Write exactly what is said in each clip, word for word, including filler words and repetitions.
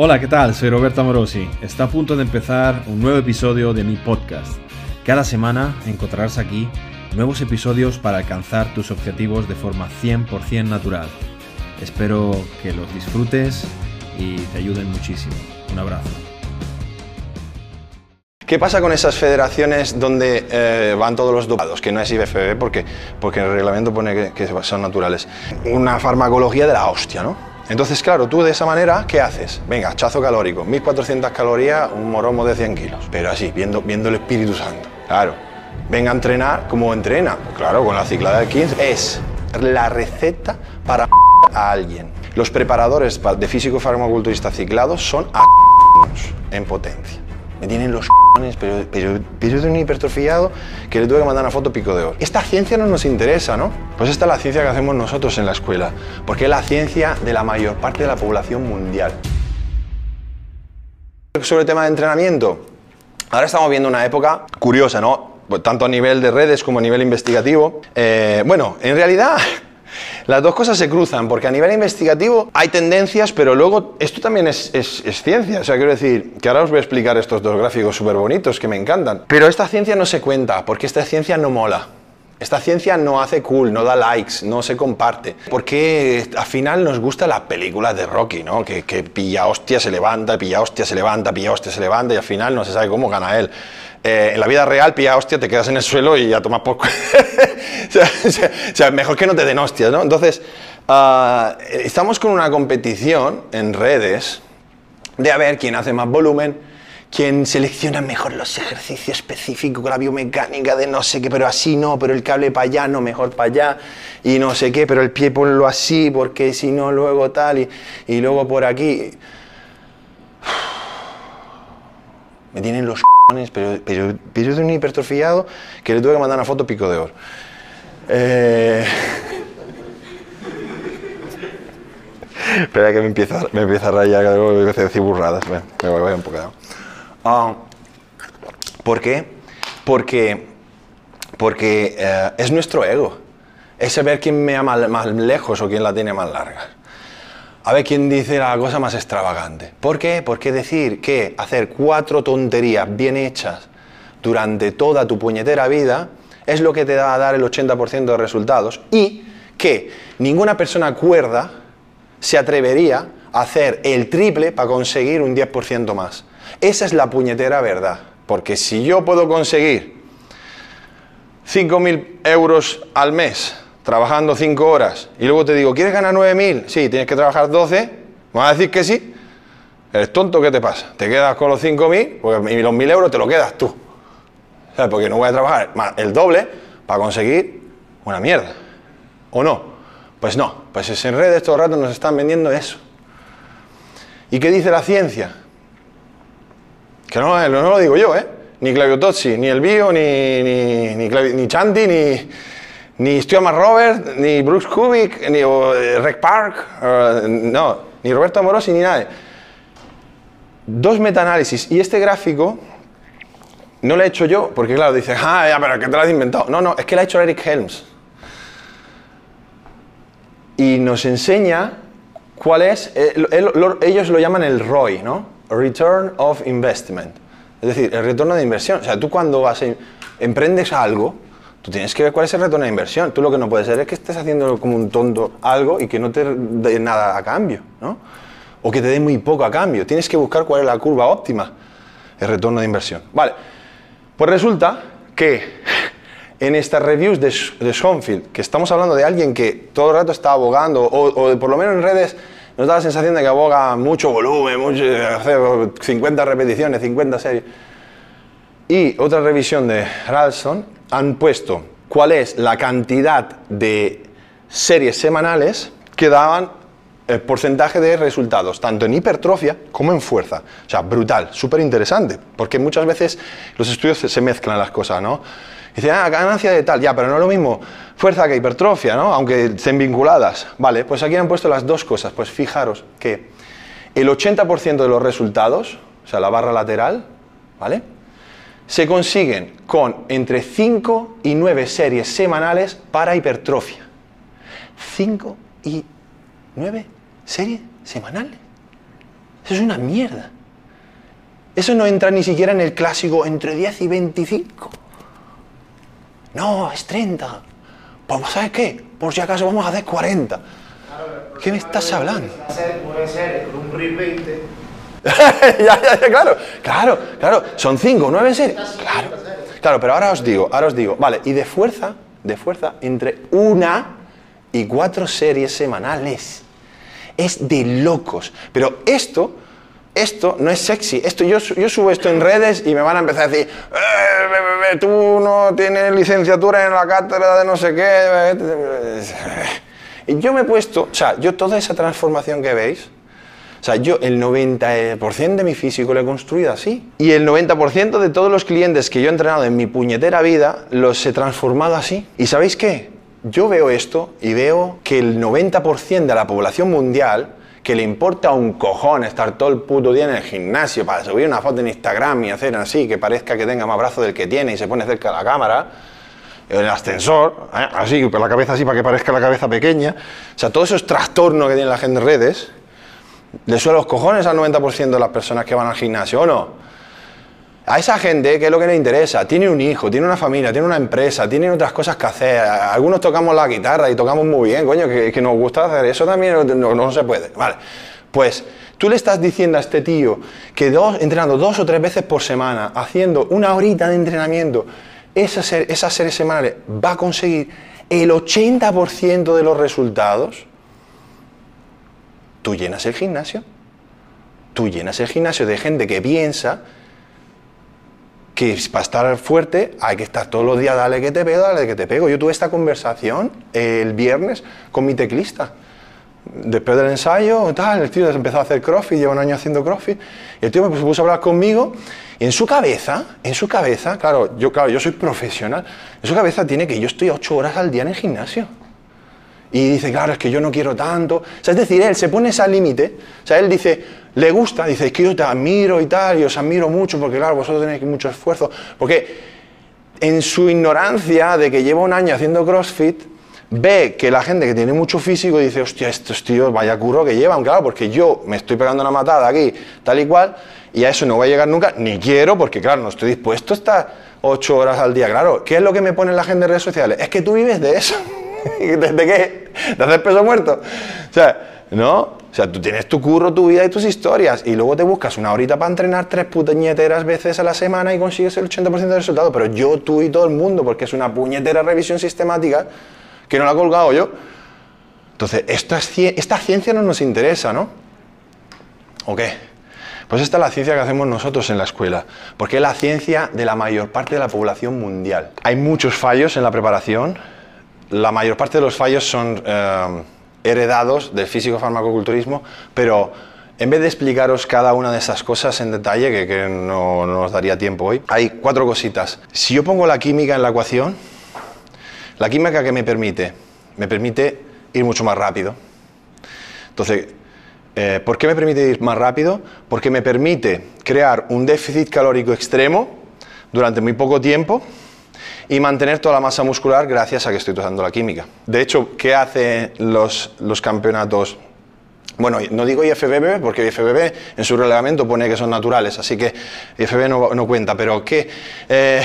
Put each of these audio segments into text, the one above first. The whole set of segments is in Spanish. Hola, ¿qué tal? Soy Roberto Morosi. Está a punto de empezar un nuevo episodio de mi podcast. Cada semana encontrarás aquí nuevos episodios para alcanzar tus objetivos de forma cien por ciento natural. Espero que los disfrutes y te ayuden muchísimo. Un abrazo. ¿Qué pasa con esas federaciones donde eh, van todos los dopados? Que no es I B F B porque, porque el reglamento pone que, que son naturales. Una farmacología de la hostia, ¿no? Entonces, claro, tú de esa manera, ¿qué haces? Venga, hachazo calórico, mil cuatrocientas calorías, un moromo de cien kilos. Pero así, viendo, viendo el Espíritu Santo. Claro, venga a entrenar como entrena. Claro, con la ciclada del quince. Es la receta para a alguien. Los preparadores de físico-farmaculturista ciclados son a en potencia. Me tienen los pero, pero, pero de un hipertrofiado que le tuve que mandar una foto pico de oro. Esta ciencia no nos interesa, ¿no? Pues esta es la ciencia que hacemos nosotros en la escuela, porque es la ciencia de la mayor parte de la población mundial. Sobre el tema de entrenamiento, ahora estamos viendo una época curiosa, ¿no? Tanto a nivel de redes como a nivel investigativo. Eh, bueno, en realidad las dos cosas se cruzan, porque a nivel investigativo hay tendencias, pero luego esto también es, es, es ciencia. O sea, quiero decir, que ahora os voy a explicar estos dos gráficos súper bonitos que me encantan. Pero esta ciencia no se cuenta, porque esta ciencia no mola. Esta ciencia no hace cool, no da likes, no se comparte. Porque al final nos gusta las películas de Rocky, ¿no? Que, que pilla hostia, se levanta, pilla hostia, se levanta, pilla hostia, se levanta, y al final no se sabe cómo gana él. Eh, en la vida real, pilla hostia, te quedas en el suelo y ya tomas poco. o, sea, o, sea, o sea, mejor que no te den hostias, ¿no? Entonces, uh, estamos con una competición en redes de a ver quién hace más volumen, quién selecciona mejor los ejercicios específicos con la biomecánica de no sé qué, pero así no, pero el cable para allá, no, mejor para allá, y no sé qué, pero el pie ponlo así, porque si no, luego tal, y, y luego por aquí. Me tienen los Pero, pero, pero de un hipertrofiado que le tuve que mandar una foto pico de oro. Eh... Espera que me empieza, me empieza a rayar, que me voy a decir burradas. Me, me voy a un poco. Uh, ¿Por qué? Porque, porque uh, es nuestro ego. Es saber quién me ama más lejos o quién la tiene más larga. A ver quién dice la cosa más extravagante. ¿Por qué? Porque decir que hacer cuatro tonterías bien hechas durante toda tu puñetera vida es lo que te va a dar el ochenta por ciento de resultados, y que ninguna persona cuerda se atrevería a hacer el triple para conseguir un diez por ciento más. Esa es la puñetera verdad. Porque si yo puedo conseguir cinco mil euros al mes trabajando cinco horas, y luego te digo, ¿quieres ganar nueve mil? Sí, tienes que trabajar doce, ¿me vas a decir que sí? ¿Eres tonto? ¿Qué te pasa? Te quedas con los cinco mil, porque los mil euros te lo quedas tú. ¿Sabes? Porque no voy a trabajar el doble para conseguir una mierda. ¿O no? Pues no, pues en redes todo el rato nos están vendiendo eso. ¿Y qué dice la ciencia? Que no, no lo digo yo, ¿eh? Ni Claudio Tozzi, ni El Bio, ni, ni, ni, Clavi, ni Chanti, ni... Ni Stuart Robert, ni Brooks Kubik, ni uh, Rec Park, uh, no, ni Roberto Morosi, ni nadie. Dos metaanálisis. Y este gráfico no lo he hecho yo, porque claro, dices, ah, ya, pero que te lo has inventado. No, no, es que lo ha hecho Eric Helms. Y nos enseña cuál es, el, el, lo, ellos lo llaman el R O I, ¿no? Return of Investment. Es decir, el retorno de inversión. O sea, tú cuando vas a, emprendes algo, tú tienes que ver cuál es el retorno de inversión. Tú lo que no puedes ser es que estés haciendo como un tonto algo y que no te dé nada a cambio, ¿no? O que te dé muy poco a cambio. Tienes que buscar cuál es la curva óptima, el retorno de inversión. Vale, pues resulta que en estas reviews de, Sch de Schoenfeld, que estamos hablando de alguien que todo el rato está abogando, o, o por lo menos en redes nos da la sensación de que aboga mucho volumen, mucho, hacer cincuenta repeticiones, cincuenta series. Y otra revisión de Ralston han puesto cuál es la cantidad de series semanales que daban el porcentaje de resultados, tanto en hipertrofia como en fuerza. O sea, brutal, súper interesante, porque muchas veces los estudios se mezclan las cosas, ¿no? Dicen, ah, ganancia de tal, ya, pero no es lo mismo fuerza que hipertrofia, ¿no? Aunque estén vinculadas. Vale, pues aquí han puesto las dos cosas. Pues fijaros que el ochenta por ciento de los resultados, o sea, la barra lateral, ¿vale?, se consiguen con entre cinco y nueve series semanales para hipertrofia. ¿cinco y nueve series semanales? Eso es una mierda. Eso no entra ni siquiera en el clásico entre diez y veinticinco. No, es treinta. Pues, ¿sabes qué? Por si acaso vamos a hacer cuarenta. ¿Qué me estás hablando? Puede ser un repeat. ya, ya, ya, claro, claro, claro. Son cinco, nueve series. Claro, claro, pero ahora os digo, ahora os digo. Vale, y de fuerza, de fuerza, entre una y cuatro series semanales. Es de locos. Pero esto, esto no es sexy. Esto, yo, yo subo esto en redes y me van a empezar a decir, eh, tú no tienes licenciatura en la cátedra de no sé qué. Y yo me he puesto, o sea, yo toda esa transformación que veis, o sea, yo el noventa por ciento de mi físico lo he construido así. Y el noventa por ciento de todos los clientes que yo he entrenado en mi puñetera vida, los he transformado así. ¿Y sabéis qué? Yo veo esto y veo que el noventa por ciento de la población mundial, que le importa un cojón estar todo el puto día en el gimnasio para subir una foto en Instagram y hacer así, que parezca que tenga más brazo del que tiene y se pone cerca de la cámara, el ascensor, ¿eh? Así, con la cabeza así para que parezca la cabeza pequeña. O sea, todos esos trastornos que tiene la gente en redes, le suenan los cojones al noventa por ciento de las personas que van al gimnasio, ¿o no? A esa gente, ¿qué es lo que le interesa? Tiene un hijo, tiene una familia, tiene una empresa, tienen otras cosas que hacer. Algunos tocamos la guitarra y tocamos muy bien, coño, que, que nos gusta hacer eso también, no, no se puede. Vale, pues tú le estás diciendo a este tío que dos, entrenando dos o tres veces por semana, haciendo una horita de entrenamiento, esas, esas series semanales, va a conseguir el ochenta por ciento de los resultados. Tú llenas el gimnasio, tú llenas el gimnasio de gente que piensa que para estar fuerte hay que estar todos los días, dale que te pego, dale que te pego. Yo tuve esta conversación el viernes con mi teclista. Después del ensayo, tal, el tío empezó a hacer crossfit, lleva un año haciendo crossfit, y el tío me puso a hablar conmigo, y en su cabeza, en su cabeza, claro, yo, claro, yo soy profesional, en su cabeza tiene que yo estoy ocho horas al día en el gimnasio. Y dice, claro, es que yo no quiero tanto. O sea, es decir, él se pone ese límite, o sea, él dice, le gusta, dice, es que yo te admiro y tal, y os admiro mucho, porque claro, vosotros tenéis mucho esfuerzo, porque en su ignorancia de que lleva un año haciendo crossfit, ve que la gente que tiene mucho físico dice, hostia, estos tíos, vaya curro que llevan, claro, porque yo me estoy pegando una matada aquí, tal y cual, y a eso no voy a llegar nunca, ni quiero, porque claro, no estoy dispuesto a estar ocho horas al día, claro. ¿Qué es lo que me pone la gente en redes sociales? Es que tú vives de eso. ¿De qué? ¿De hacer peso muerto? O sea, ¿no? O sea, tú tienes tu curro, tu vida y tus historias, y luego te buscas una horita para entrenar tres puñeteras veces a la semana y consigues el ochenta por ciento del resultado, pero yo, tú y todo el mundo, porque es una puñetera revisión sistemática que no la he colgado yo. Entonces, esta, esta ciencia no nos interesa, ¿no? ¿O qué? Pues esta es la ciencia que hacemos nosotros en la escuela, porque es la ciencia de la mayor parte de la población mundial. Hay muchos fallos en la preparación, la mayor parte de los fallos son eh, heredados del físico-farmacoculturismo, pero en vez de explicaros cada una de esas cosas en detalle, que, que no, no nos daría tiempo hoy, hay cuatro cositas. Si yo pongo la química en la ecuación, la química que me permite, me permite ir mucho más rápido. Entonces, eh, ¿por qué me permite ir más rápido? Porque me permite crear un déficit calórico extremo durante muy poco tiempo y mantener toda la masa muscular gracias a que estoy usando la química. De hecho, ¿qué hacen los, los campeonatos? Bueno, no digo I F B B porque I F B B en su reglamento pone que son naturales, así que I F B B no, no cuenta, pero ¿qué, eh,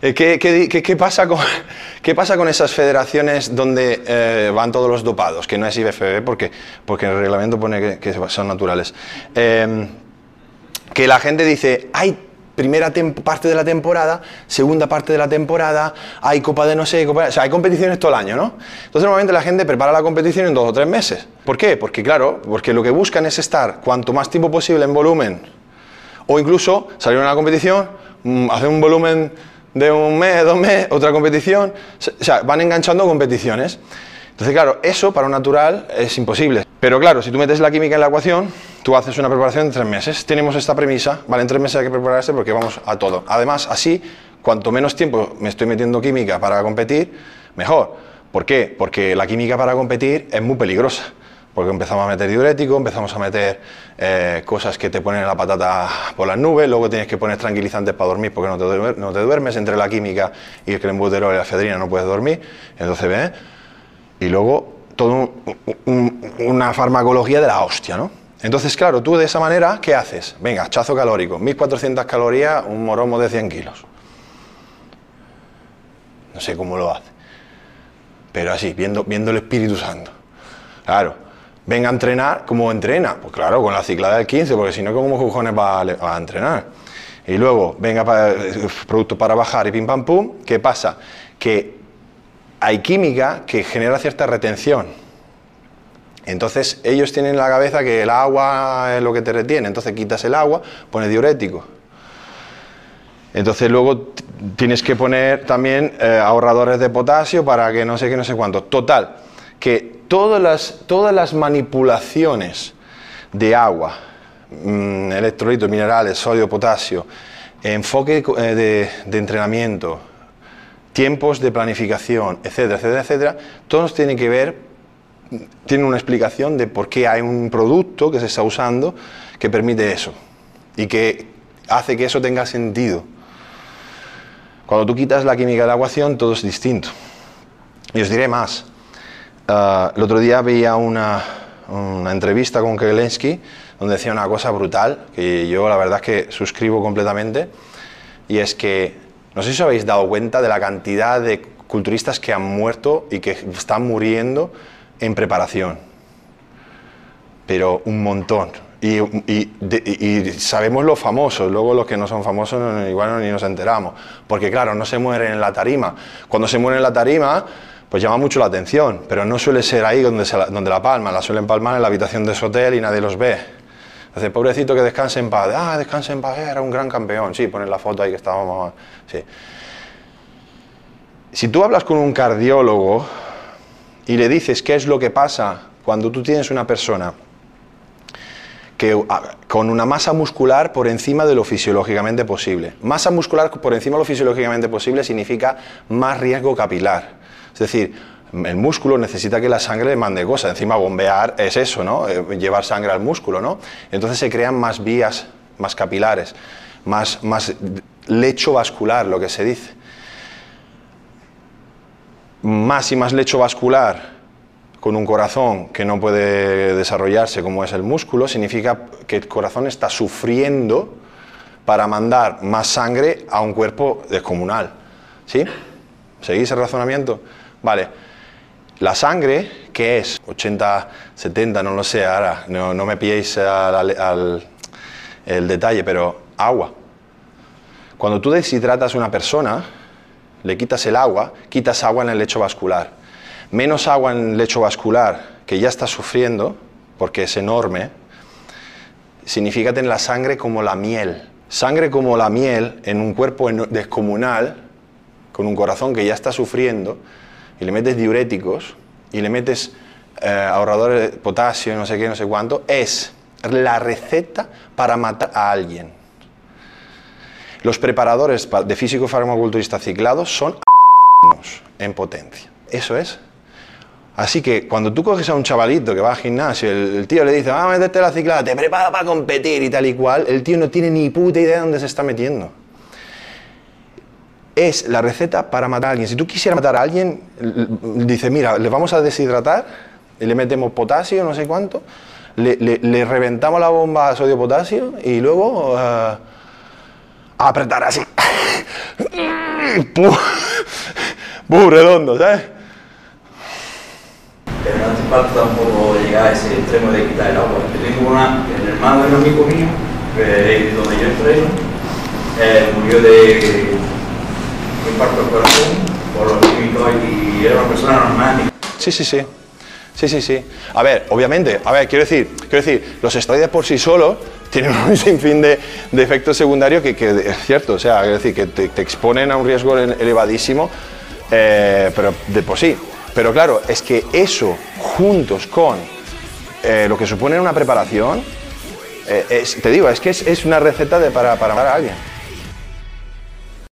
qué, qué, qué, qué, pasa con, ¿qué pasa con esas federaciones donde eh, van todos los dopados? Que no es I B F B porque, porque el reglamento pone que, que son naturales. Eh, que la gente dice, hay primera parte de la temporada, segunda parte de la temporada, hay copa de no sé, copa de, o sea, hay competiciones todo el año, ¿no? Entonces normalmente la gente prepara la competición en dos o tres meses. ¿Por qué? Porque claro, porque lo que buscan es estar cuanto más tiempo posible en volumen, o incluso salir a una competición, hacer un volumen de un mes, dos meses, otra competición, o sea, van enganchando competiciones. Entonces claro, eso para un natural es imposible. Pero claro, si tú metes la química en la ecuación, tú haces una preparación en tres meses. Tenemos esta premisa, vale, en tres meses hay que prepararse porque vamos a todo. Además, así, cuanto menos tiempo me estoy metiendo química para competir, mejor. ¿Por qué? Porque la química para competir es muy peligrosa. Porque empezamos a meter diurético, empezamos a meter eh, cosas que te ponen la patata por las nubes, luego tienes que poner tranquilizantes para dormir porque no te, duer, no te duermes, entre la química y el clenbuterol y la efedrina no puedes dormir, entonces ¿eh? Y luego toda un, un, una farmacología de la hostia, ¿no? Entonces, claro, tú de esa manera, ¿qué haces? Venga, hachazo calórico, mil cuatrocientas calorías, un moromo de cien kilos. No sé cómo lo hace, pero así, viendo, viendo el Espíritu Santo. Claro, venga a entrenar, ¿cómo entrena? Pues claro, con la ciclada del quince, porque si no, ¿cómo cojones va a entrenar? Y luego, venga, para, producto para bajar y pim pam pum, ¿qué pasa? Que hay química que genera cierta retención. Entonces ellos tienen en la cabeza que el agua es lo que te retiene, entonces quitas el agua, pones diurético. Entonces luego tienes que poner también eh, ahorradores de potasio para que no sé qué, no sé cuánto. Total, que todas las, todas las manipulaciones de agua, mmm, electrolitos, minerales, sodio, potasio, enfoque eh, de, de entrenamiento, tiempos de planificación, etcétera, etcétera, etcétera, todos tienen que ver. Tiene una explicación de por qué hay un producto que se está usando que permite eso y que hace que eso tenga sentido. Cuando tú quitas la química de la ecuación, todo es distinto. Y os diré más. Uh, el otro día veía una, una entrevista con Kegelensky donde decía una cosa brutal que yo la verdad es que suscribo completamente, y es que no sé si os habéis dado cuenta de la cantidad de culturistas que han muerto y que están muriendo en preparación, pero un montón, y, y, de, y sabemos los famosos, luego los que no son famosos no, igual ni nos enteramos, porque claro, no se mueren en la tarima. Cuando se mueren en la tarima, pues llama mucho la atención, pero no suele ser ahí donde, se la, donde la palman, la suelen palmar en la habitación de su hotel y nadie los ve. Entonces, pobrecito, que descanse en paz. Ah, descanse en paz, era un gran campeón, sí, ponen la foto ahí que estábamos, sí. Si tú hablas con un cardiólogo y le dices qué es lo que pasa cuando tú tienes una persona que, con una masa muscular por encima de lo fisiológicamente posible. Masa muscular por encima de lo fisiológicamente posible significa más riesgo capilar. Es decir, el músculo necesita que la sangre le mande cosas. Encima bombear es eso, ¿no? Llevar sangre al músculo, ¿no? Entonces se crean más vías, más capilares, más, más lecho vascular, lo que se dice. Más y más lecho vascular con un corazón que no puede desarrollarse como es el músculo, significa que el corazón está sufriendo para mandar más sangre a un cuerpo descomunal. ¿Sí? ¿Seguís el razonamiento? Vale. La sangre, que es ochenta, setenta, no lo sé, ahora no, no me pilléis al, al, el detalle, pero agua. Cuando tú deshidratas a una persona, le quitas el agua, quitas agua en el lecho vascular. Menos agua en el lecho vascular, que ya está sufriendo, porque es enorme, significa tener la sangre como la miel. Sangre como la miel en un cuerpo descomunal, con un corazón que ya está sufriendo, y le metes diuréticos, y le metes eh, ahorradores de potasio, no sé qué, no sé cuánto, es la receta para matar a alguien. Los preparadores de físico farmaculturista ciclados son asesinos en potencia. Eso es. Así que cuando tú coges a un chavalito que va al gimnasio, el, el tío le dice, ah, métete la ciclada, te prepara para competir y tal y cual, el tío no tiene ni puta idea de dónde se está metiendo. Es la receta para matar a alguien. Si tú quisieras matar a alguien, dice, mira, le vamos a deshidratar, le metemos potasio, no sé cuánto, le, le, le reventamos la bomba de sodio-potasio y luego... Uh, apretar así, ¡pum! ¡Pum! Redondo, ¿sabes? Pero no hace falta tampoco llegar a ese extremo de quitar el agua. Yo tengo una, el hermano del amigo mío, que donde yo entreno, eh, murió de un infarto al corazón por los químicos y era una persona normal. Sí, sí, sí. Sí, sí, sí. A ver, obviamente, a ver, quiero decir, quiero decir, los esteroides por sí solos tienen un sinfín de, de efectos secundarios que, que es cierto, o sea, quiero decir, que te, te exponen a un riesgo elevadísimo, eh, pero de por sí. Pero claro, es que eso, juntos con eh, lo que supone una preparación, eh, es, te digo, es que es, es una receta de para, para matar a alguien.